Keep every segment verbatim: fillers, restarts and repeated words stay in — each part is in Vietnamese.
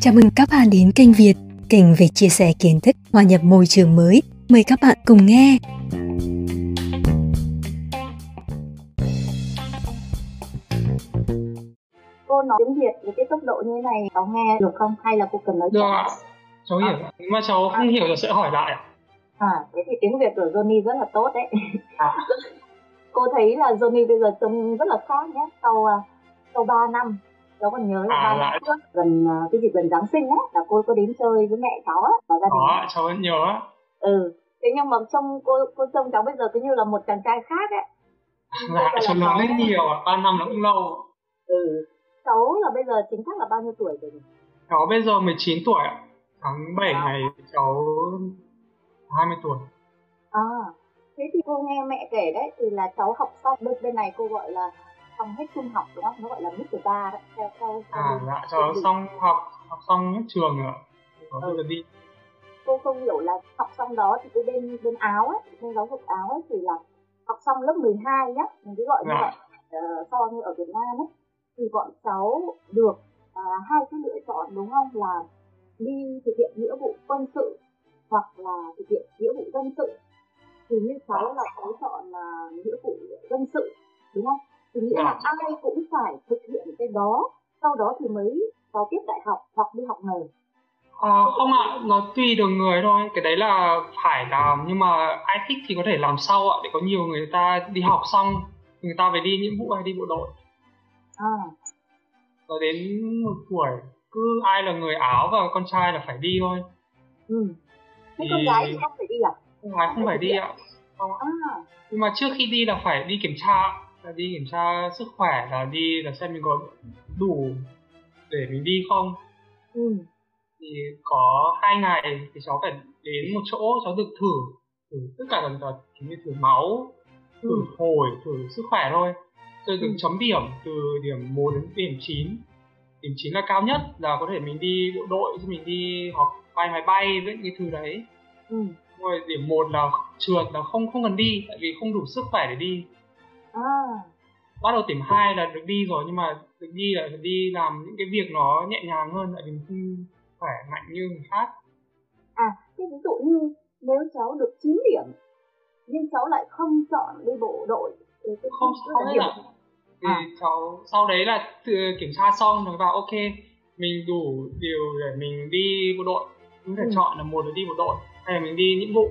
Chào mừng các bạn đến kênh Việt, kênh về chia sẻ kiến thức, hòa nhập môi trường mới. Mời các bạn cùng nghe. Cô nói tiếng Việt với cái tốc độ như thế này có nghe được không? Hay là cô cần nói được ạ? À, cháu hiểu. À, mà cháu không à. hiểu rồi sẽ hỏi lại ạ. À, thế thì tiếng Việt của Johnny rất là tốt đấy. À. Cô thấy là Johnny bây giờ trông rất là khác nhé. Sau, sau ba năm, cháu còn nhớ là à, ba năm trước, gần cái dịp gần Giáng sinh á, là cô có đến chơi với mẹ cháu á, và gia đình. Đó, cháu vẫn nhớ á. Ừ, thế nhưng mà trông cô cô trông cháu bây giờ cứ như là một chàng trai khác ấy. Dạ, cháu lớn lên nhiều, ba năm nó cũng lâu. Ừ, cháu là bây giờ chính xác là bao nhiêu tuổi rồi? Cháu bây giờ mười chín tuổi ạ. Tháng bảy à. Này cháu hai mươi tuổi. À, thế thì cô nghe mẹ kể đấy, thì là cháu học xong bên, bên này cô gọi là xong hết trung học đúng không? Nó gọi là mít thứ ba đấy. Theo, theo, theo à, dạ, cháu xong học, học xong hết trường rồi ạ. Cháu bây giờ đi. Cô không hiểu là học xong đó thì cái bên bên Áo ấy, bên giáo dục Áo ấy thì là học xong lớp mười hai nhá, mình cứ gọi như vậy. Ờ, so như ở Việt Nam ấy thì bọn cháu được à, hai cái lựa chọn đúng không, là đi thực hiện nghĩa vụ quân sự hoặc là thực hiện nghĩa vụ dân sự. Thì như cháu là cháu chọn là nghĩa vụ dân sự đúng không? Thì nghĩa là ai cũng phải thực hiện cái đó, sau đó thì mới vào tiếp đại học hoặc đi học nghề. À, không ạ, à, nó tùy đường người thôi, cái đấy là phải làm, nhưng mà ai thích thì có thể làm sau ạ, để có nhiều người ta đi học xong, người ta phải đi nhiệm vụ hay đi bộ đội. À. Rồi đến một tuổi, cứ ai là người Áo và con trai là phải đi thôi. Ừ. Thế thì... con gái thì không phải đi ạ? À? Con gái không phải đi ạ. Không ạ. À. Nhưng mà trước khi đi là phải đi kiểm tra, là đi kiểm tra sức khỏe, là đi là xem mình có đủ để mình đi không. Ừ. Thì có hai ngày thì cháu phải đến một chỗ, cháu được thử thử tất cả tần tật, như thử máu, thử ừ. hồi, thử sức khỏe thôi. Tôi được ừ. chấm điểm từ điểm một đến điểm chín. Điểm chín là cao nhất, là có thể mình đi bộ đội, mình đi học bay máy bay với cái thứ đấy. Ừ. Rồi điểm một là trượt, là không không cần đi, tại vì không đủ sức khỏe để đi. À. Bắt đầu điểm hai là được đi rồi, nhưng mà được đi là đi làm những cái việc nó nhẹ nhàng hơn, tại vì mình khỏe mạnh như người khác. À, thế ví dụ như nếu cháu được chín điểm nhưng cháu lại không chọn đi bộ đội thì không, không, không là điểm là, thì à. cháu sau đấy là kiểm tra xong rồi vào ok, mình đủ điều để mình đi bộ đội, mình phải ừ. chọn là một là đi bộ đội hay là mình đi nhiệm vụ,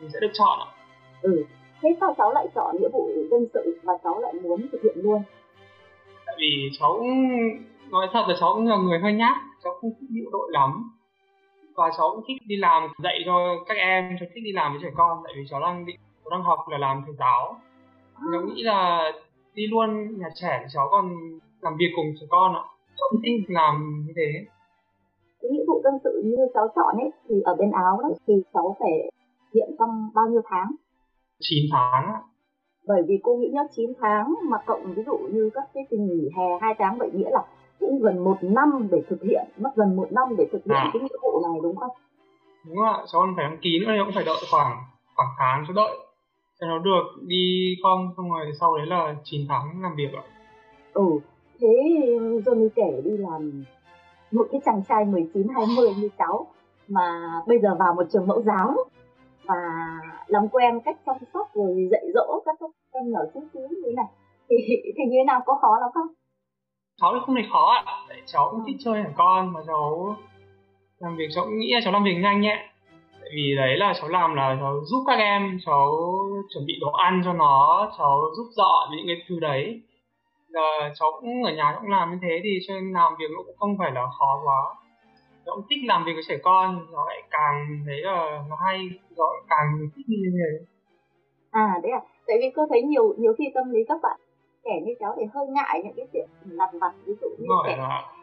mình sẽ được chọn ạ. Ừ, thế sao cháu lại chọn nghĩa vụ dân sự và cháu lại muốn thực hiện luôn? Tại vì cháu nói thật là cháu cũng là người hơi nhát, cháu không thích đi bộ đội lắm. Và cháu cũng thích đi làm, dạy cho các em, cháu thích đi làm với trẻ con. Tại vì cháu đang, cháu đang học là làm thầy giáo. Cháu nghĩ là đi luôn nhà trẻ thì cháu còn làm việc cùng trẻ con ạ. Cháu cũng thích làm như thế. Cái nghĩa vụ dân sự như cháu chọn ấy, thì ở bên Áo đó thì cháu phải hiện trong bao nhiêu tháng? chín tháng ạ. Bởi vì cô nghĩ nhá, chín tháng mà cộng ví dụ như các cái kỳ nghỉ hè hai tháng, vậy nghĩa là cũng gần một năm để thực hiện, mất gần một năm để thực hiện à. cái nhiệm vụ này đúng không? Đúng ạ, cháu còn phải đăng ký nữa, cũng phải đợi khoảng khoảng tháng cho đợi cho nó được đi không, xong rồi sau đấy là chín tháng làm việc ạ. Ừ, thế Johnny kể đi làm một cái chàng trai mười chín hai mươi như cháu mà bây giờ vào một trường mẫu giáo và làm quen cách chăm sóc rồi dạy dỗ các em nhỏ chút xíu như thế này thì, thì như thế nào, có khó lắm không? Cháu thì không thấy khó ạ, tại cháu cũng thích chơi hả con, mà cháu làm việc cháu cũng nghĩ là cháu làm việc nhanh nhẹ. Tại vì đấy là cháu làm là cháu giúp các em, cháu chuẩn bị đồ ăn cho nó, cháu giúp dọn những cái thứ đấy. Là cháu cũng ở nhà cũng làm như thế thì cho nên làm việc nó cũng không phải là khó quá. Cháu cũng thích làm việc với trẻ con, nó lại càng thấy là nó hay, nó lại càng thích như thế. À đấy à, tại vì cô thấy nhiều nhiều khi tâm lý các bạn trẻ như cháu thì hơi ngại những cái chuyện lặt vặt, ví dụ như trẻ,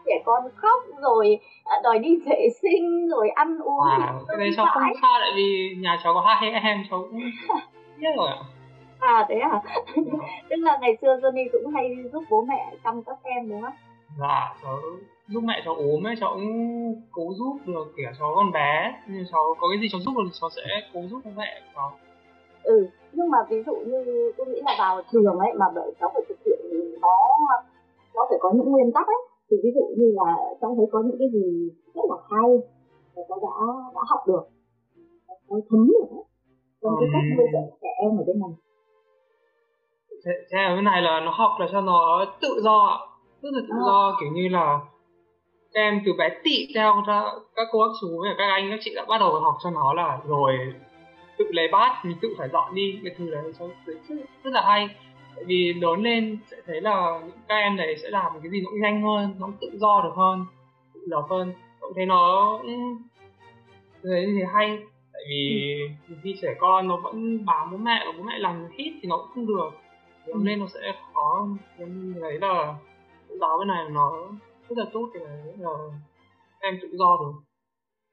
trẻ con khóc rồi đòi đi vệ sinh rồi ăn uống. À, cái đấy cháu không sao, tại vì nhà cháu có hai em, cháu cũng biết rồi ạ. À thế à, tức là ngày xưa Johnny cũng hay giúp bố mẹ chăm các em đúng không? Dạ, cháu lúc mẹ cháu ốm ấy, cháu cũng cố giúp được, kể cháu còn bé, nhưng cháu có cái gì cháu giúp được cháu sẽ cố giúp mẹ cháu. Ừ, nhưng mà ví dụ như tôi nghĩ là vào trường ấy mà cháu phải thực hiện nó nó phải có những nguyên tắc ấy, thì ví dụ như là cháu thấy có những cái gì rất là hay và cháu đã đã học được, cháu thấm được ấy, trong cái cách nuôi dạy trẻ em ở bên này. Trẻ em bên này là nó học là cho nó tự do ạ, rất là tự à. do, kiểu như là em từ bé tị theo các cô các chú các anh các chị đã bắt đầu học cho nó là rồi tự lấy bát mình tự phải dọn đi cái thứ đấy, cho rất là hay. Tại vì lớn lên sẽ thấy là các em đấy sẽ làm cái gì nó cũng nhanh hơn, nó cũng tự do được hơn, tự lập hơn, cũng thấy nó thấy thì hay. Tại vì khi trẻ con nó vẫn bám bố mẹ và bố mẹ làm hết thì nó cũng không được, lớn ừ. lên nó sẽ khó. Em thấy là giáo bên này nó rất là tốt, cái này là em tự do được.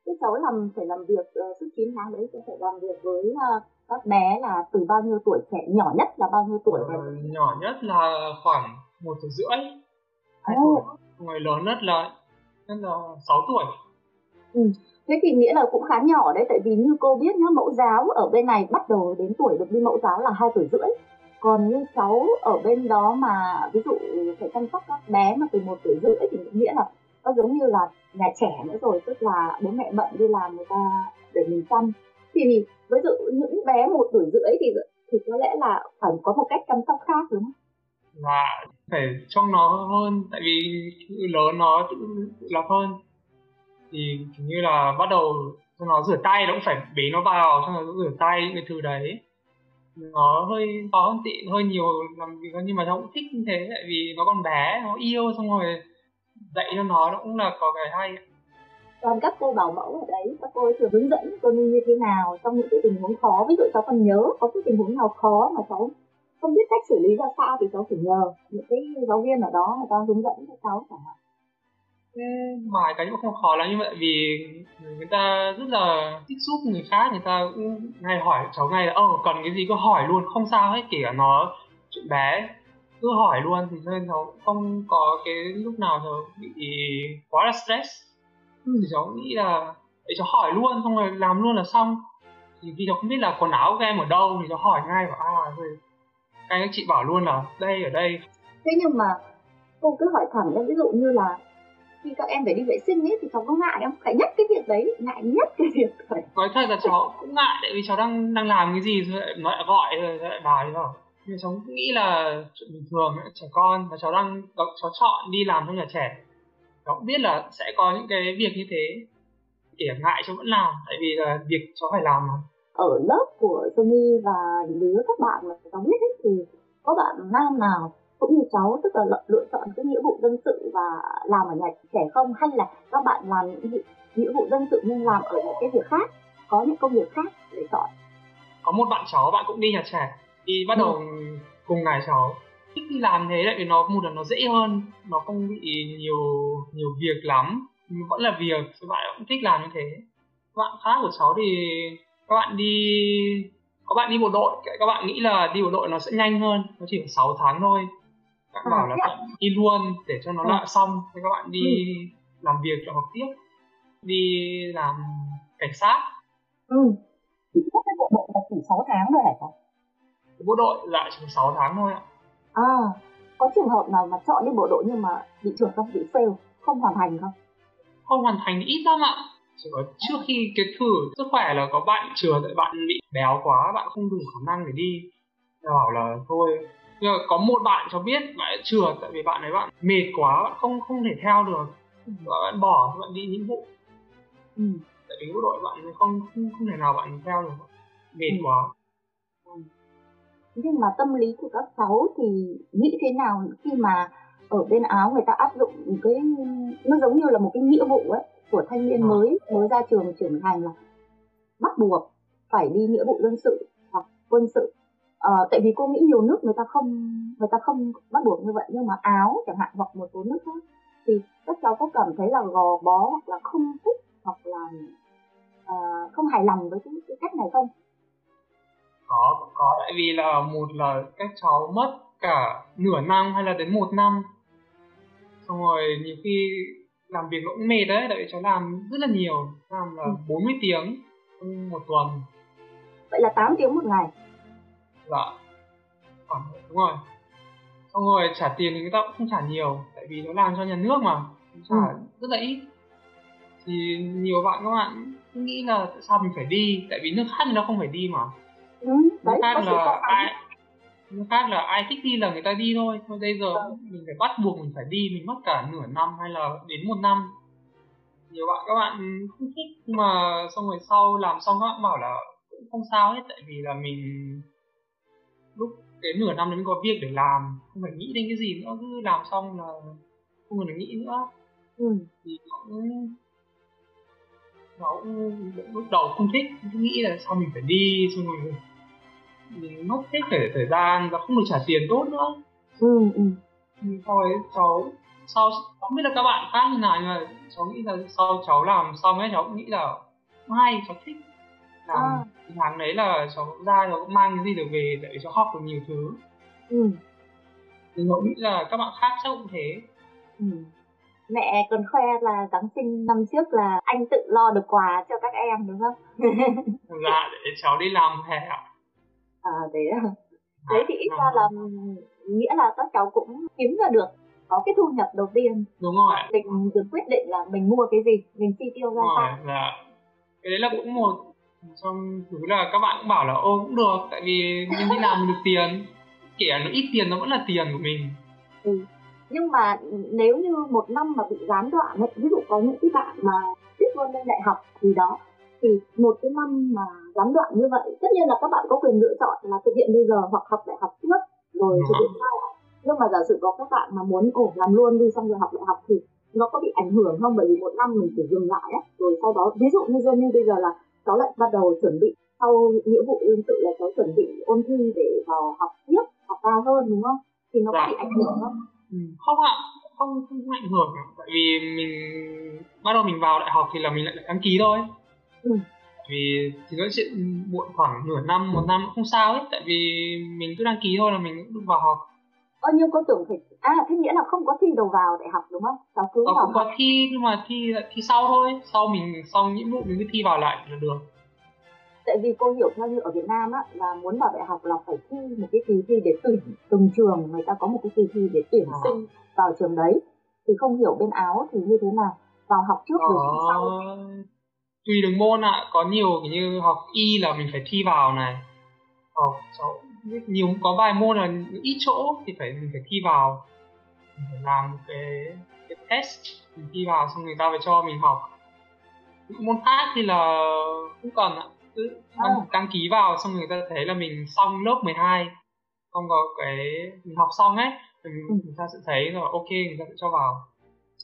Các cháu làm phải làm việc suốt uh, chín tháng đấy, sẽ phải làm việc với uh, các bé là từ bao nhiêu tuổi, trẻ nhỏ nhất là bao nhiêu tuổi? Ờ, nhỏ nhất là khoảng một tuổi rưỡi, hai à. tuổi. Người lớn nhất là nhất là sáu tuổi. Ừ. Thế thì nghĩa là cũng khá nhỏ đấy, tại vì như cô biết nhá, mẫu giáo ở bên này bắt đầu đến tuổi được đi mẫu giáo là hai tuổi rưỡi. Còn như cháu ở bên đó mà ví dụ phải chăm sóc các bé mà từ một tuổi rưỡi thì nghĩa là nó giống như là nhà trẻ nữa rồi, tức là bố mẹ bận đi làm người ta để mình chăm. Thì ví dụ những bé một tuổi rưỡi thì thì có lẽ là phải có một cách chăm sóc khác đúng không? Là phải trông nó hơn, tại vì lớn nó tự lập hơn thì như là bắt đầu cho nó rửa tay, nó cũng phải bế nó vào cho nó rửa tay những cái thứ đấy. Nó hơi khó hơn tị, hơi nhiều làm việc, nhưng mà nó cũng thích như thế, tại vì nó còn bé, nó yêu, xong rồi dạy cho nó nó cũng là có cái hay. Còn các cô bảo mẫu ở đấy, các cô ấy thường hướng dẫn cô Nhi như thế nào trong những cái tình huống khó? Ví dụ cháu còn nhớ có cái tình huống nào khó mà cháu không biết cách xử lý ra sao thì cháu phải nhờ những cái giáo viên ở đó người ta hướng dẫn cho cháu chẳng hạn. Mà cái cũng không khó lắm, nhưng mà vì người ta rất là thích giúp người khác, người ta cũng ngay hỏi cháu ngay là ờ cần cái gì cứ hỏi luôn, không sao hết, kể cả nó chuyện bé cứ hỏi luôn, thì nên cháu không có cái lúc nào cháu bị quá là stress. Ừ. Thì cháu nghĩ là cháu hỏi luôn, xong rồi làm luôn là xong. Thì khi cháu không biết là quần áo các em ở đâu thì cháu hỏi ngay, bảo à rồi các anh các chị bảo luôn là đây, ở đây. Thế nhưng mà cô cứ hỏi thẳng ra, ví dụ như là khi các em phải đi vệ sinh ấy thì cháu có ngại không? Ngại nhất cái việc đấy, ngại nhất cái việc đấy. Nói thật là cháu cũng ngại, tại vì cháu đang đang làm cái gì rồi nó lại gọi rồi lại bảo thì bảo. Nhưng cháu cũng nghĩ là chuyện bình thường ấy, trẻ con và cháu đang cháu chọn đi làm trong nhà trẻ. Cháu cũng biết là sẽ có những cái việc như thế, kể ngại cháu vẫn làm, tại vì là việc cháu phải làm mà. Ở lớp của Johnny và đứa các bạn mà cháu biết ấy, thì có bạn nam nào cũng như cháu, tức là lựa chọn cái nghĩa vụ dân sự và làm ở nhà trẻ không, hay là các bạn làm những nghĩa vụ dân sự nhưng làm ở những cái việc khác, có những công việc khác để chọn? Có một bạn cháu, bạn cũng đi nhà trẻ, thì bắt đầu ừ. cùng ngày cháu thích đi làm thế, tại vì nó một là nó dễ hơn, nó không bị nhiều nhiều việc lắm, nhưng vẫn là việc, các bạn cũng thích làm như thế. Các bạn khác của cháu thì các bạn đi các bạn đi bộ đội, các bạn nghĩ là đi bộ đội nó sẽ nhanh hơn, nó chỉ sáu tháng thôi. Các bạn à, bảo là bạn đi luôn để cho nó lại xong, thì các bạn đi ừ. làm việc cho học tiếp, đi làm cảnh sát. Ừ, chỉ có cái bộ đội là chỉ sáu tháng thôi hả cháu? Bộ đội lại chỉ sáu tháng thôi ạ. À, có trường hợp nào mà chọn đi bộ đội nhưng mà bị trượt không, bị fail, không hoàn thành không? Không hoàn thành ít lắm ạ. Chỉ có trước khi cái thử sức khỏe là có bạn trượt, tại bạn bị béo quá, bạn không đủ khả năng để đi. Tôi bảo là thôi. Nhưng có một bạn cháu biết bạn trượt, tại vì bạn ấy bạn mệt quá, bạn không không thể theo được, bạn bỏ, bạn đi những vụ. Ừ. Tại vì bộ đội bạn không không không thể nào bạn theo được, mệt ừ. quá. Ừ. Nhưng mà tâm lý của các cháu thì nghĩ thế nào khi mà ở bên Áo người ta áp dụng cái nó giống như là một cái nghĩa vụ ấy của thanh niên à. mới mới ra trường trưởng thành là bắt buộc phải đi nghĩa vụ dân sự hoặc quân sự? À, tại vì cô nghĩ nhiều nước người ta không người ta không bắt buộc như vậy, nhưng mà Áo chẳng hạn hoặc một số nước khác thì các cháu có cảm thấy là gò bó hoặc là không thích hoặc là à, không hài lòng với cái, cái cách này không? Có, có, tại vì là một là các cháu mất cả nửa năm hay là đến một năm, xong rồi nhiều khi làm việc nó cũng mệt đấy, tại vì cháu làm rất là nhiều, làm là ừ. bốn mươi tiếng một tuần. Vậy là tám tiếng một ngày? Dạ, à, đúng rồi. Xong rồi trả tiền thì người ta cũng không trả nhiều, tại vì nó làm cho nhà nước mà, trả ừ. rất là ít. Thì nhiều bạn các bạn nghĩ là tại sao mình phải đi, tại vì nước khác thì nó không phải đi mà. Ừ, đấy, nước khác là ai, nước khác là ai thích đi là người ta đi thôi. Thôi bây giờ ừ. mình phải bắt buộc mình phải đi, mình mất cả nửa năm hay là đến một năm. Nhiều bạn các bạn không thích, nhưng mà xong rồi sau làm xong các bạn bảo là cũng không sao hết, tại vì là mình lúc cái nửa năm đấy mình có việc để làm, không phải nghĩ đến cái gì nữa, cứ làm xong là không cần phải nghĩ nữa. Ừ. Thì cũng nó cũng lúc đầu không thích, cứ nghĩ là sao mình phải đi, xong rồi mình mất hết thời thời gian và không được trả tiền tốt nữa. Ừ. Ừ. Sau đấy cháu sau không biết là các bạn khác như nào, nhưng mà cháu nghĩ là sau cháu làm xong ấy, cháu cũng nghĩ là mai cháu thích làm à. Tháng đấy là cháu ra cháu cũng mang cái gì được về, tại vì cháu học được nhiều thứ. Ừ. Thì cháu nghĩ là các bạn khác cháu cũng thế. Ừ. Mẹ còn khoe là Giáng sinh năm trước là anh tự lo được quà cho các em đúng không? Dạ, để cháu đi làm hè ạ. À thế à. Thế thì ít ra là nghĩa là các cháu cũng kiếm ra được có cái thu nhập đầu tiên. Đúng rồi. Mình được quyết định là mình mua cái gì, mình chi tiêu ra sao. Dạ. Cái đấy là cũng một trong thứ là các bạn cũng bảo là ô cũng được, tại vì mình đi làm được tiền, kể là nó ít tiền nó vẫn là tiền của mình. Ừ. Nhưng mà nếu như một năm mà bị gián đoạn ấy, ví dụ có những cái bạn mà tiếp luôn lên đại học gì đó, thì một cái năm mà gián đoạn như vậy, tất nhiên là các bạn có quyền lựa chọn là thực hiện bây giờ hoặc học đại học trước rồi thực hiện sau. Nhưng mà giả sử có các bạn mà muốn ổn làm luôn đi xong rồi học đại học thì nó có bị ảnh hưởng không? Bởi vì một năm mình chỉ dừng lại ấy, rồi sau đó ví dụ như như bây giờ là cháu lại bắt đầu chuẩn bị sau nghĩa vụ tương tự là cháu chuẩn bị ôn thi để vào học tiếp, học cao hơn đúng không? Thì nó có bị ảnh hưởng không? Ừ, không ạ, không, không ảnh hưởng, tại vì mình bắt đầu mình vào đại học thì là mình lại đăng ký thôi. Ừ. Tại vì thì nói chuyện muộn khoảng nửa năm, một năm cũng không sao hết, tại vì mình cứ đăng ký thôi là mình cũng được vào học. Ơ nhưng có tưởng phải, à thế nghĩa là không có thi đầu vào đại học đúng không? Cháu cứ vào không học. Có thi nhưng mà thi thi sau thôi, sau mình xong nhiệm vụ mình cứ thi vào lại là được. Tại vì cô hiểu theo như ở Việt Nam á, là muốn vào đại học là phải thi một cái kỳ thi để tuyển, từng trường người ta có một cái kỳ thi để tuyển à. Sinh vào trường đấy. Thì không hiểu bên Áo thì như thế nào, vào học trước rồi thi sau? Tùy đường môn ạ, à, có nhiều kiểu như học y là mình phải thi vào này, học cháu nhiều có vài môn là ít chỗ thì phải mình phải thi vào, mình phải làm một cái, cái test, mình thi vào xong người ta phải cho mình học. Những môn khác thì là cũng cần ạ. Đăng, đăng ký vào xong người ta thấy là mình xong lớp mười hai, không có cái mình học xong ấy thì mình, ừ. người ta sẽ thấy rồi ok người ta sẽ cho vào.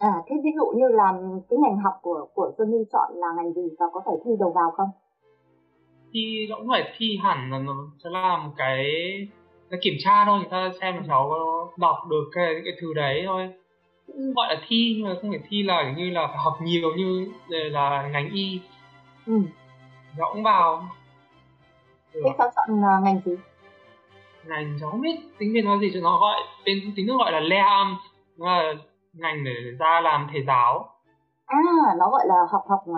À thế ví dụ như là cái ngành học của của Xuân Nhi chọn là ngành gì và có phải thi đầu vào không? Thì nó cũng phải thi hẳn là sẽ là một cái là kiểm tra thôi, người ta xem là cháu có đọc được cái cái thứ đấy thôi, cũng gọi là thi nhưng mà không phải thi là như là phải học nhiều như là ngành y. Ừ. Cháu cũng vào. Thế ừ. cháu chọn uh, ngành gì? Ngành cháu không biết tiếng Việt nó gì cho nó gọi, tên tiếng nước gọi là Leam, nó là ngành để ra làm thầy giáo. À, nó gọi là học học uh,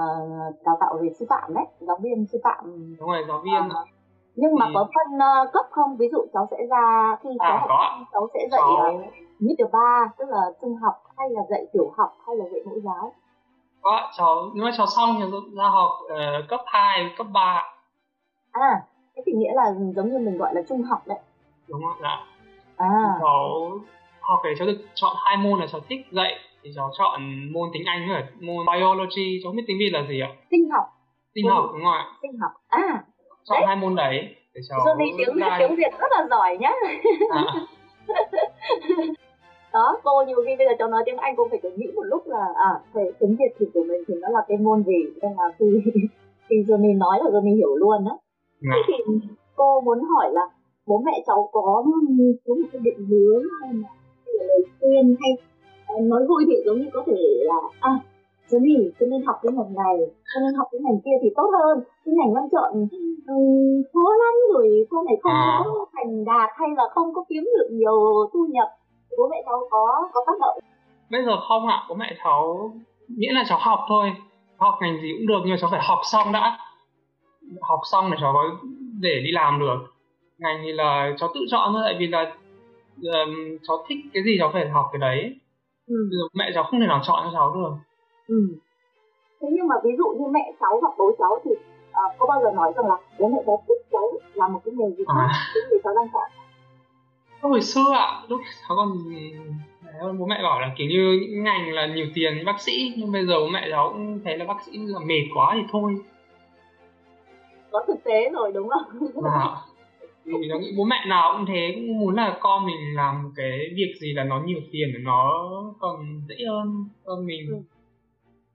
đào tạo về sư phạm đấy, giáo viên sư phạm. Đúng rồi, giáo viên à, ạ. Nhưng thì... mà có phân uh, cấp không? Ví dụ cháu sẽ ra khi à, cháu học, cháu sẽ dạy cháu... middle ba, tức là trung học, hay là dạy tiểu học, hay là dạy mẫu giáo? Có, cháu, nếu mà cháu xong thì ra học uh, cấp hai, cấp ba. À, thế thì nghĩa là giống như mình gọi là trung học đấy. Đúng rồi, dạ. À. Cháu học để cháu được chọn hai môn là cháu thích dạy. Thì cháu chọn môn tiếng Anh rồi, môn biology, cháu biết tiếng Việt là gì ạ? Sinh học. Sinh ừ. học, đúng rồi. Sinh học, à. Chọn đấy. Hai môn đấy để cháu... Rồi thì tiếng, tiếng Việt rất là giỏi nhá. À. Đó, cô nhiều khi bây giờ cháu nói tiếng Anh cũng phải cứ nghĩ một lúc là à, phải tiếng Việt thì của mình thì nó là cái môn gì, nên là khi khi rồi mình nói là rồi mình hiểu luôn đó. Thế thì cô muốn hỏi là bố mẹ cháu có có một cái định hướng hay là lời khuyên hay nói vui thì giống như có thể là à, rồi thì cho nên học cái ngành này, cho nên học cái ngành kia thì tốt hơn, cái ngành văn chọn um, khó lắm rồi, cô này không à. Có thành đạt hay là không có kiếm được nhiều thu nhập. Bố mẹ cháu có có tác động? Bây giờ không ạ, bố mẹ cháu miễn là cháu học thôi, học ngành gì cũng được nhưng mà cháu phải học xong đã, học xong để cháu có để đi làm được. Ngành thì là cháu tự chọn thôi, tại vì là um, cháu thích cái gì cháu phải học cái đấy. Ừ. Mẹ cháu không thể nào chọn cho cháu được. Ừ. Thế nhưng mà ví dụ như mẹ cháu hoặc bố cháu thì uh, có bao giờ nói rằng là bố mẹ cháu thích cháu làm một cái nghề gì khác, cái gì cháu đang chọn? Hồi xưa ạ, lúc cháu còn bố mẹ bảo là kiểu như những ngành là nhiều tiền như bác sĩ, nhưng bây giờ bố mẹ cháu cũng thấy là bác sĩ là mệt quá thì thôi. Có thực tế rồi đúng không? Dạ. Thì nó nghĩ bố mẹ nào cũng thế, cũng muốn là con mình làm một cái việc gì là nó nhiều tiền để nó còn dễ hơn con mình. Ừ.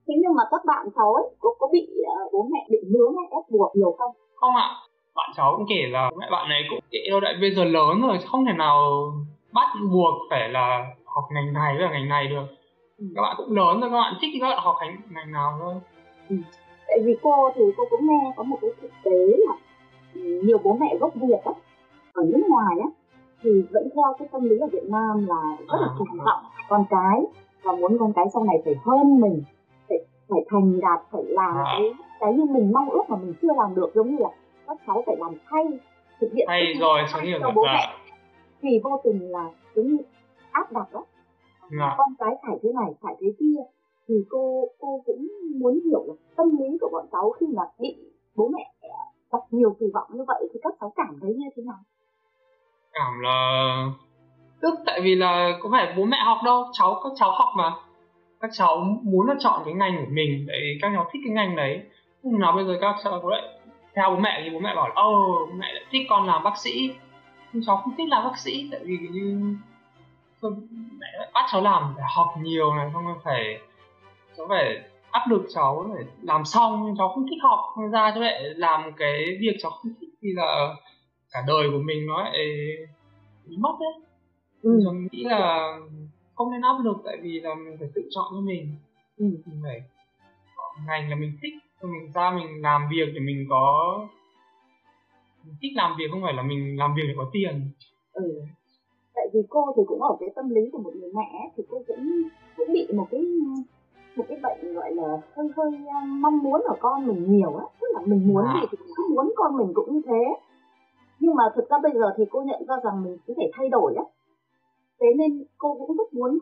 Thế nhưng mà các bạn cháu ấy có, có bị uh, bố mẹ định hướng hay ép buộc nhiều không? Không ạ, bạn cháu cũng kể là mẹ bạn ấy cũng kệ đâu đại, bây giờ lớn rồi không thể nào bắt buộc phải là học ngành này với ngành này được. Ừ. Các bạn cũng lớn rồi, các bạn thích thì các bạn học ngành nào thôi. Ừ. Tại vì cô thì cô cũng nghe có một cái thực tế mà nhiều bố mẹ gốc Việt á, ở nước ngoài á, thì vẫn theo cái tâm lý ở Việt Nam là rất là chú trọng con cái và muốn con cái sau này phải hơn mình, phải, phải thành đạt, phải làm à. cái cái như mình mong ước mà mình chưa làm được, giống như là các cháu phải làm thay, thực hiện thay rồi cho bố mẹ, thì vô tình là giống như áp đặt đó, à. con cái phải thế này, phải thế kia, thì cô cô cũng muốn hiểu là tâm lý của bọn cháu khi mà bị bố mẹ đặt nhiều kỳ vọng như vậy thì các cháu cảm thấy như thế nào? Cảm là tức tại vì là có phải bố mẹ học đâu, cháu các cháu học mà, các cháu muốn là chọn cái ngành của mình, đấy các cháu thích cái ngành đấy, nhưng mà bây giờ các cháu có lại theo bố mẹ thì bố mẹ bảo là ô mẹ lại thích con làm bác sĩ, nhưng cháu không thích làm bác sĩ tại vì như mẹ bắt cháu làm phải học nhiều này, xong rồi phải cháu phải áp lực cháu phải làm xong, nhưng cháu không thích học, nên ra cho lại làm cái việc cháu không thích thì là cả đời của mình nó lại bị mất đấy. Ừ. Cháu nghĩ là không nên áp lực tại vì là mình phải tự chọn cho mình. Ừ. Mình phải chọn ngành là mình thích, mình ra mình làm việc để mình có mình thích làm việc, không phải là mình làm việc để có tiền. Ừ. Tại vì cô thì cũng ở cái tâm lý của một người mẹ thì cô cũng cũng bị một cái một cái bệnh gọi là hơi hơi mong muốn ở con mình nhiều á, tức là mình muốn à. gì thì cũng muốn con mình cũng như thế, nhưng mà thực ra bây giờ thì cô nhận ra rằng mình có thể thay đổi á, thế nên cô cũng rất muốn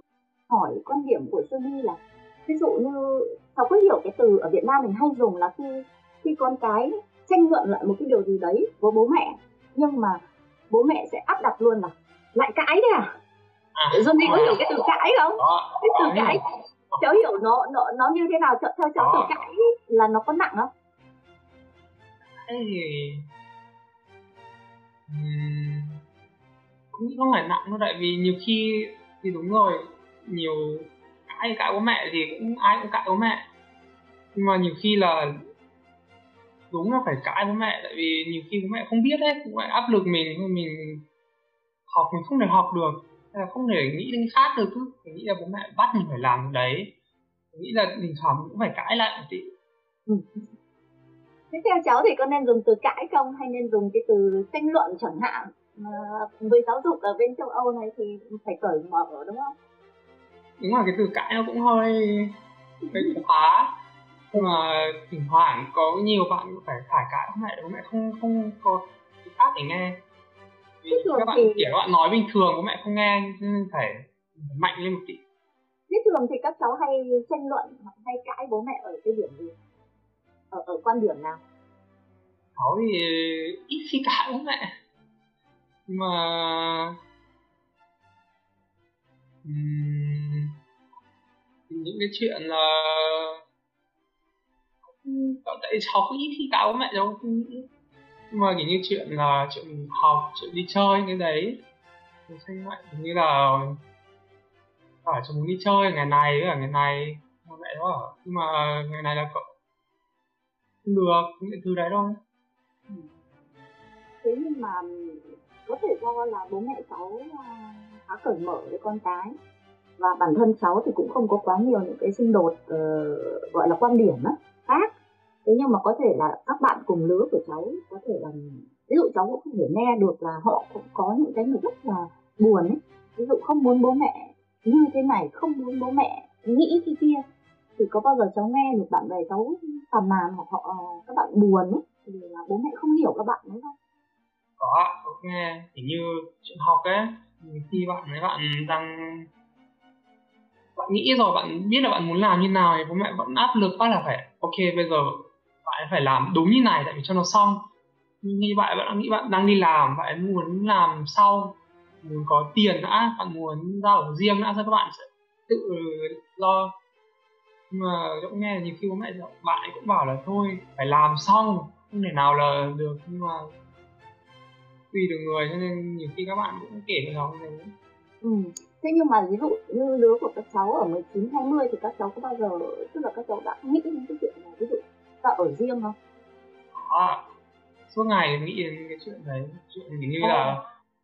hỏi quan điểm của Sunny là ví dụ như cháu có hiểu cái từ ở Việt Nam mình hay dùng là khi khi con cái tranh luận lại một cái điều gì đấy với bố mẹ, nhưng mà bố mẹ sẽ áp đặt luôn là lại cãi đấy à? Sunny à, có hiểu cái từ cãi không? Đó, cái từ cãi cháu hiểu nó nó nó như thế nào? Theo cháu từ cãi là nó có nặng không? Cãi thì uhm... cũng không phải nặng đâu, tại vì nhiều khi thì đúng rồi, nhiều cãi cãi bố mẹ thì cũng ai cũng cãi bố mẹ, nhưng mà nhiều khi là đúng là phải cãi bố mẹ, tại vì nhiều khi bố mẹ không biết hết, bố mẹ áp lực mình mình học mình không thể học được, là không thể nghĩ đến khác được, cứ nghĩ là bố mẹ bắt mình phải làm cái đấy, nghĩ là mình thầm cũng phải cãi lại một tí. Ừ. Thế theo cháu thì con nên dùng từ cãi không, hay nên dùng cái từ tranh luận chẳng hạn? À, với giáo dục ở bên châu Âu này thì phải cởi mở đúng không? Đúng là cái từ cãi nó cũng hơi hơi quá, nhưng mà thỉnh thoảng có nhiều bạn cũng phải phải cãi bố mẹ, bố mẹ không không có cái khác để nghe. Các bạn thì... kiểu các bạn nói bình thường bố mẹ không nghe, nên phải mạnh lên một tí. Thế thường thì các cháu hay tranh luận hoặc hay cãi bố mẹ ở cái điểm gì? Ở, ở quan điểm nào? Cháu thì ít khi cãi bố mẹ. Nhưng mà... Uhm... những cái chuyện là... Tại cháu cũng ít khi cãi bố mẹ, cháu không nghĩ. Nhưng mà kiểu như chuyện là chuyện học, chuyện đi chơi cái đấy mình tranh lại, như là phải chúng muốn đi chơi ngày này với cả ngày này nó lại đó, nhưng mà ngày này là cậu không được những thứ đấy đâu. Ừ. Thế nhưng mà có thể do là bố mẹ cháu khá cởi mở với con cái, và bản thân cháu thì cũng không có quá nhiều những cái xung đột uh, gọi là quan điểm á khác. Thế nhưng mà có thể là các bạn cùng lứa của cháu có thể là ví dụ cháu cũng không thể nghe được là họ cũng có những cái rất là buồn ấy, ví dụ không muốn bố mẹ như thế này, không muốn bố mẹ nghĩ cái kia, thì có bao giờ cháu nghe được bạn bè cháu phàn nàn hoặc họ các bạn buồn ấy thì là bố mẹ không hiểu các bạn đúng không? Có, ok, thì như chuyện học ấy, khi bạn mấy bạn đang bạn nghĩ rồi, bạn biết là bạn muốn làm như nào thì bố mẹ vẫn áp lực quá là phải ok bây giờ bạn phải làm đúng như này tại vì cho nó xong. Nhưng khi bạn vẫn nghĩ bạn đang đi làm, bạn muốn làm sau, muốn có tiền đã, bạn muốn ra ở riêng đã, sao các bạn sẽ tự lo. Nhưng mà cũng nghe là nhiều khi bố mẹ bạn cũng bảo là thôi phải làm xong, không thể nào là được. Nhưng mà tùy được người cho nên nhiều khi các bạn cũng kể với nó như thế. Ừ. Thế nhưng mà ví dụ như lứa của các cháu ở mười chín hai mươi thì các cháu có bao giờ, tức là các cháu đã nghĩ đến cái chuyện này, ví dụ ta ở riêng không? À, suốt ngày nghĩ đến cái chuyện đấy, chuyện như à. là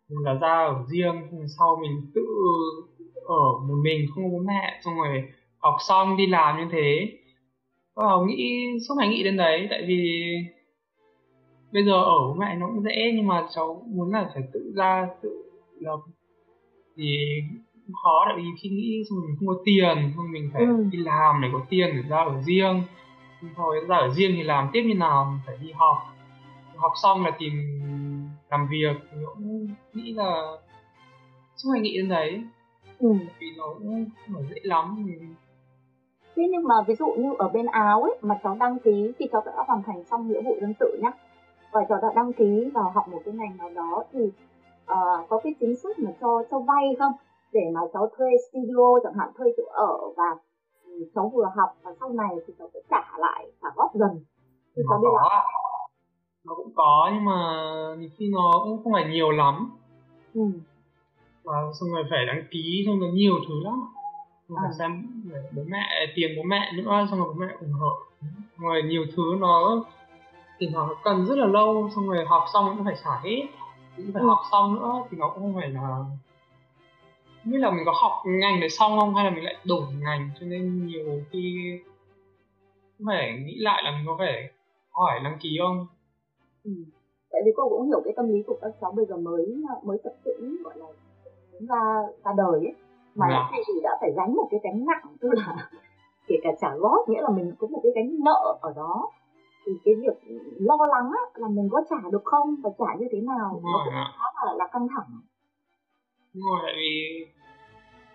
mình là ra ở riêng, sau mình tự ở một mình không có bố mẹ, xong rồi học xong đi làm như thế. Và nghĩ suốt ngày nghĩ đến đấy, tại vì bây giờ ở bố mẹ nó cũng dễ nhưng mà cháu muốn là phải tự ra tự lập thì cũng khó, tại vì khi nghĩ xong mình không có tiền, xong mình phải ừ. đi làm để có tiền để ra ở riêng. Thôi ra ở riêng thì làm tiếp như nào, phải đi học, học xong là tìm làm việc, thì cũng nghĩ là suốt ngày nghĩ đến đấy. Ừ. Vì nó cũng không dễ lắm. Thế nhưng mà ví dụ như ở bên Áo ấy mà cháu đăng ký thì cháu đã hoàn thành xong nghĩa vụ dân sự nhá, và cháu đã đăng ký vào học một cái ngành nào đó thì uh, có cái chính sách mà cho cho vay không, để mà cháu thuê studio chẳng hạn, thuê chỗ ở và cháu vừa học và sau này thì cháu sẽ trả lại, trả góp dần. Thì cháu đi làm nó cũng có nhưng mà nhiều khi nó cũng không phải nhiều lắm. Ừ. Và xong rồi phải đăng ký, xong rồi nhiều thứ lắm. Rồi à. xem bố mẹ, tiền bố mẹ nữa, xong rồi bố mẹ ủng hộ. Rồi nhiều thứ nó thì nó cần rất là lâu, xong rồi học xong cũng phải trả hết, cũng phải ừ. học xong nữa thì nó cũng không phải là không biết là mình có học ngành để xong không hay là mình lại đổi ngành, cho nên nhiều khi cũng phải nghĩ lại là mình có phải hỏi đăng ký không. Ừ. Tại vì cô cũng hiểu cái tâm lý của các cháu bây giờ mới mới tập tĩnh gọi là ra ra đời ấy mà à. thì đã phải gánh một cái gánh nặng, tức là kể cả trả góp, nghĩa là mình có một cái gánh nợ ở đó thì cái việc lo lắng á, là mình có trả được không và trả như thế nào. Đúng nó cũng à. khá là, là căng thẳng. Đúng rồi, tại vì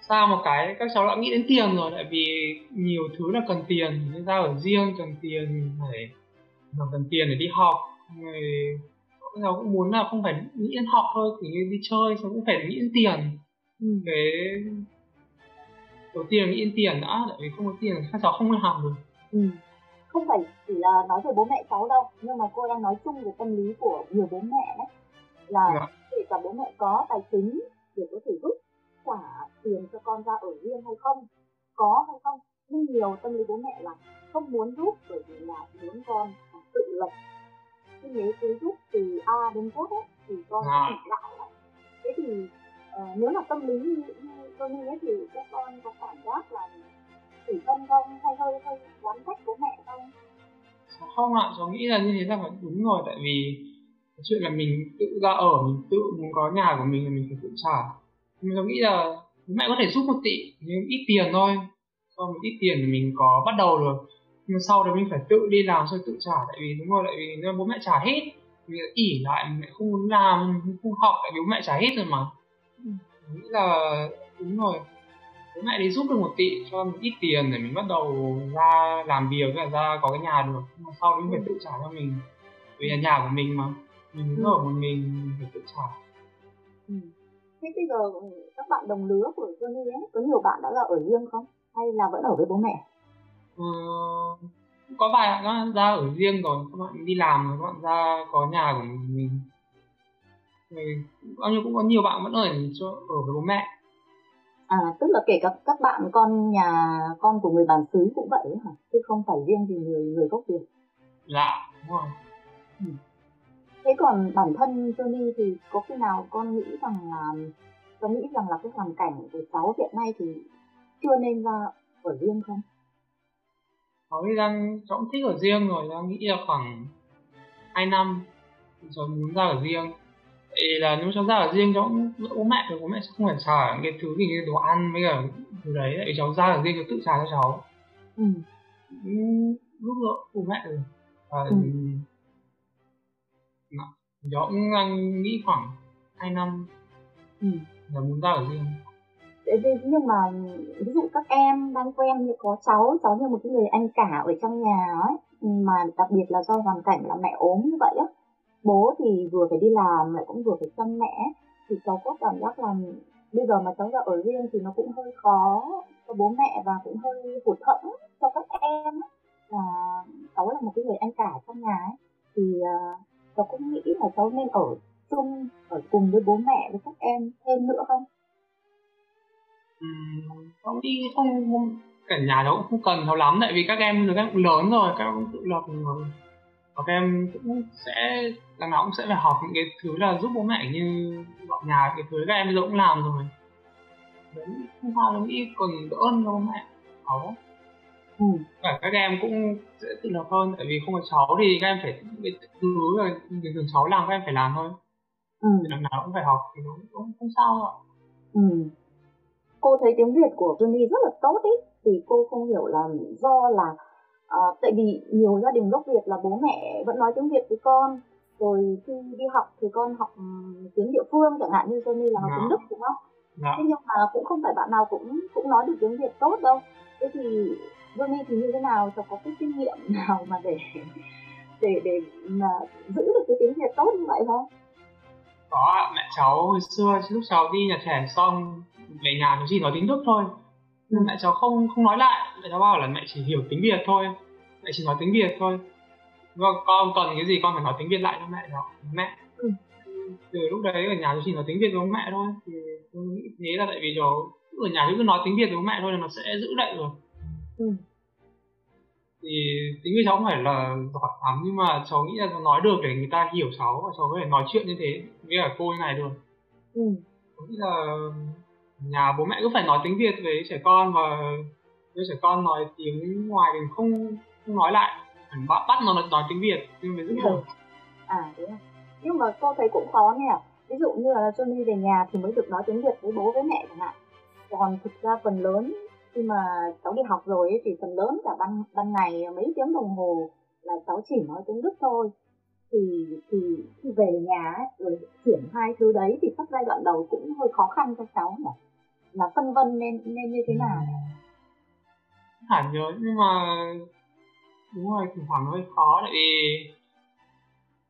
sao một cái các cháu đã nghĩ đến tiền rồi, tại vì nhiều thứ là cần tiền, mình ra ở riêng cần tiền, phải cần tiền để đi học. Người các cháu cũng muốn là không phải nghĩ đến học thôi, cứ như đi chơi xong cũng phải nghĩ đến tiền. Ừ. Cái đầu tiên là nghĩ đến tiền đã, tại vì không có tiền các cháu không làm được. Ừ. Không phải chỉ là nói về bố mẹ cháu đâu, nhưng mà cô đang nói chung về tâm lý của nhiều bố mẹ đấy, là kể cả bố mẹ có tài chính để có thể giúp trả tiền cho con ra ở riêng hay không, có hay không, nhưng nhiều tâm lý bố mẹ là không muốn giúp bởi vì là muốn con tự lập. Nếu cứ giúp từ A đến Z ấy, thì con sẽ nghịch lại đấy. Thế thì uh, nếu là tâm lý như tôi nghĩ thì các con có cảm giác là tủi thân không, hay hơi hơi oán trách bố mẹ không? Không ạ, cháu nghĩ là như thế là phải đúng rồi, tại vì cái chuyện là mình tự ra ở, mình tự muốn có nhà của mình thì mình phải tự trả. Nhưng cháu nghĩ là bố mẹ có thể giúp một tỷ, nhưng ít tiền thôi, cho một ít tiền thì mình có bắt đầu được. Nhưng sau đó mình phải tự đi làm rồi tự trả, tại vì đúng rồi, tại vì bố mẹ trả hết mình ỉ lại, mình không muốn làm, mình không học, tại vì bố mẹ trả hết rồi mà. Ừ. Mình nghĩ là đúng rồi, bố mẹ đi giúp được một tỷ cho mình ít tiền để mình bắt đầu ra làm việc, là ra có cái nhà được. Nhưng mà sau đó mình phải tự trả cho mình, vì là nhà của mình mà, mình ừ. ở một mình, mình phải tự trả. Ừ. Thế bây giờ các bạn đồng lứa của Johnny ấy, có nhiều bạn đã là ở riêng không? Hay là vẫn ở với bố mẹ? Ừ, có vài bạn ra ở riêng rồi, các bạn đi làm rồi, các bạn ra có nhà của mình. Bao nhiêu cũng có nhiều bạn vẫn ở cho ở với bố mẹ. À, tức là kể cả các bạn con nhà con của người bản xứ cũng vậy hả? Chứ không phải riêng vì người người gốc Việt. Dạ, đúng rồi. Ừ. Thế còn bản thân Johnny thì có khi nào con nghĩ rằng là con nghĩ rằng là cái hoàn cảnh của cháu hiện nay thì chưa nên ra ở riêng không? Cháu thì đang, cháu cũng thích ở riêng rồi, đang nghĩ là khoảng hai năm cháu muốn ra ở riêng. Tại là nếu cháu ra ở riêng cháu cũng đỡ bố mẹ rồi, bố mẹ cháu không phải trả cái thứ gì như đồ ăn với cả thứ đấy. Tại cháu ra ở riêng cháu tự trả cho cháu. Ừ. Lúc đó bố mẹ rồi. Và ừ. cháu cũng đang nghĩ khoảng hai năm. Ừ. nhằm muốn ra ở riêng. Nhưng mà ví dụ các em đang quen như có cháu, cháu như một cái người anh cả ở trong nhà ấy, mà đặc biệt là do hoàn cảnh là mẹ ốm như vậy á, bố thì vừa phải đi làm lại cũng vừa phải chăm mẹ, thì cháu có cảm giác là bây giờ mà cháu ra ở riêng thì nó cũng hơi khó cho bố mẹ và cũng hơi hụt hẫng cho các em ấy. Và cháu là một cái người anh cả trong nhà ấy, thì uh, cháu cũng nghĩ là cháu nên ở chung, ở cùng với bố mẹ với các em thêm nữa không? Cháu nghĩ không, không cả nhà cháu cũng không cần cháu lắm, tại vì các em rồi, các em lớn rồi, các em cũng tự lập rồi, và các em cũng sẽ các em cũng sẽ phải học những cái thứ là giúp bố mẹ như dọn nhà, cái thứ các em bây giờ cũng làm rồi. Đấy, không sao, cháu nghĩ còn đỡ hơn cho bố mẹ cháu. Ừ. Và các em cũng sẽ tự lập hơn, tại vì không có cháu thì các em phải những cái thứ rồi bình thường cháu làm các em phải làm thôi. Ừ. Làm nào cũng phải học thì nó cũng không sao ạ. Ừ. Cô thấy tiếng Việt của Johnny rất là tốt ý, thì cô không hiểu là do là uh, tại vì nhiều gia đình gốc Việt là bố mẹ vẫn nói tiếng Việt với con, rồi khi đi học thì con học tiếng địa phương, chẳng hạn như Johnny là học tiếng Đức đúng không? Đó. Thế nhưng mà cũng không phải bạn nào cũng cũng nói được tiếng Việt tốt đâu. Thế thì Johnny thì như thế nào, cháu có cái kinh nghiệm nào mà để để để mà giữ được cái tiếng Việt tốt như vậy không? Có, mẹ cháu hồi xưa lúc cháu đi nhà trẻ xong về nhà cháu chỉ nói tiếng Đức thôi, nên mẹ cháu không không nói lại, mẹ cháu bảo là mẹ chỉ hiểu tiếng Việt thôi, mẹ chỉ nói tiếng Việt thôi, con cần cái gì con phải nói tiếng Việt lại cho mẹ cháu mẹ. Ừ. Từ lúc đấy ở nhà cháu chỉ nói tiếng Việt với mẹ thôi, thì tôi nghĩ thế là tại vì cháu ở nhà cháu cứ nói tiếng Việt với mẹ thôi là nó sẽ giữ lại rồi. Ừ. Thì tính với cháu không phải là giỏi lắm, nhưng mà cháu nghĩ là cháu nói được để người ta hiểu cháu, và cháu có thể nói chuyện như thế với cả cô như này được. Ừ. Cháu nghĩ là nhà bố mẹ cứ phải nói tiếng Việt với trẻ con, và với trẻ con nói tiếng ngoài thì không, không nói lại, bắt, bắt nó nói tiếng Việt nhưng mà rất là... À đúng rồi. Nhưng mà cô thấy cũng khó nè, ví dụ như là Johnny về nhà thì mới được nói tiếng Việt với bố với mẹ chẳng hạn, còn thực ra phần lớn khi mà cháu đi học rồi ấy, thì phần lớn cả ban ban ngày mấy tiếng đồng hồ là cháu chỉ nói tiếng Đức thôi, thì thì khi về nhà ấy, rồi chuyển hai thứ đấy thì các giai đoạn đầu cũng hơi khó khăn cho cháu nhỉ, là phân vân nên nên như thế nào hẳn nhớ, nhưng mà đúng rồi thỉnh thoảng nó hơi khó, tại vì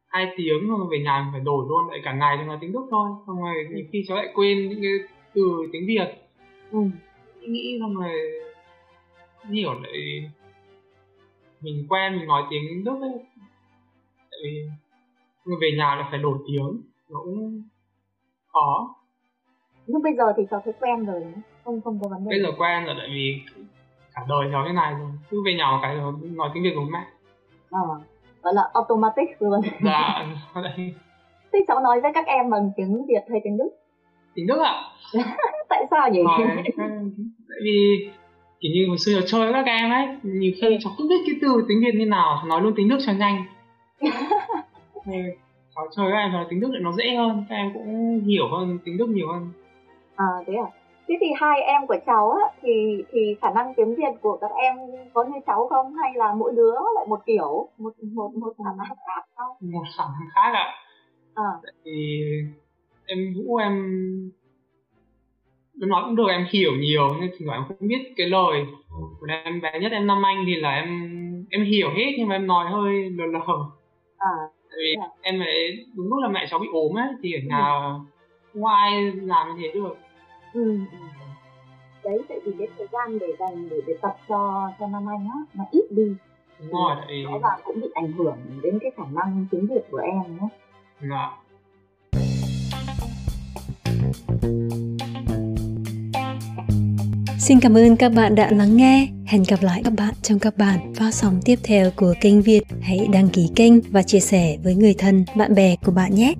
hai tiếng rồi về nhà mình phải đổi luôn lại cả ngày cho nói tiếng Đức thôi, xong rồi nhiều khi cháu lại quên những cái từ tiếng Việt. Ừ. Nghĩ rằng là hiểu lại mình quen mình nói tiếng Đức ấy, tại vì người về nhà là phải đổi tiếng nó cũng khó, nhưng bây giờ thì cháu thấy quen rồi, không không có vấn đề. Bây giờ quen rồi, tại vì cả đời cháu thế này rồi, cứ về nhà một cái rồi nói tiếng Việt của mẹ. Ờ, à, gọi là automatic luôn. Dạ. Thế cháu nói với các em bằng tiếng Việt hay tiếng Đức? Tiếng Đức ạ. Tại sao vậy? À, tại vì kiểu như hồi xưa cháu chơi với các em ấy, nhiều khi cháu không biết cái từ tiếng Việt như nào, cháu nói luôn tiếng Đức cho nhanh. Cháu chơi với các em nói tiếng Đức thì nó dễ hơn, các em cũng hiểu hơn tiếng Đức nhiều hơn. À thế à? Thế thì hai em của cháu á, thì thì khả năng tiếng Việt của các em có như cháu không, hay là mỗi đứa lại một kiểu, một một một khả năng khác không? Một khả năng khác ạ. À. Tại vì em Vũ em nó nói cũng được, em hiểu nhiều nên thỉnh thoảng em không biết cái lời. Còn em bé nhất em Nam Anh thì là em em hiểu hết nhưng mà em nói hơi lờ lờ. À. Tại vì à. em ấy đúng lúc là mẹ cháu bị ốm ấy thì ở nhà ừ. không ai làm như thế được. Ừ. Đấy, tại vì cái thời gian để dành để, để tập cho cho Nam Anh á nó ít đi. Đúng rồi. Tại vì là cũng bị ảnh hưởng đến cái khả năng tiếng Việt của em nhé. Dạ. Xin cảm ơn các bạn đã lắng nghe. Hẹn gặp lại các bạn trong các bản phát sóng tiếp theo của kênh Việt. Hãy đăng ký kênh và chia sẻ với người thân, bạn bè của bạn nhé.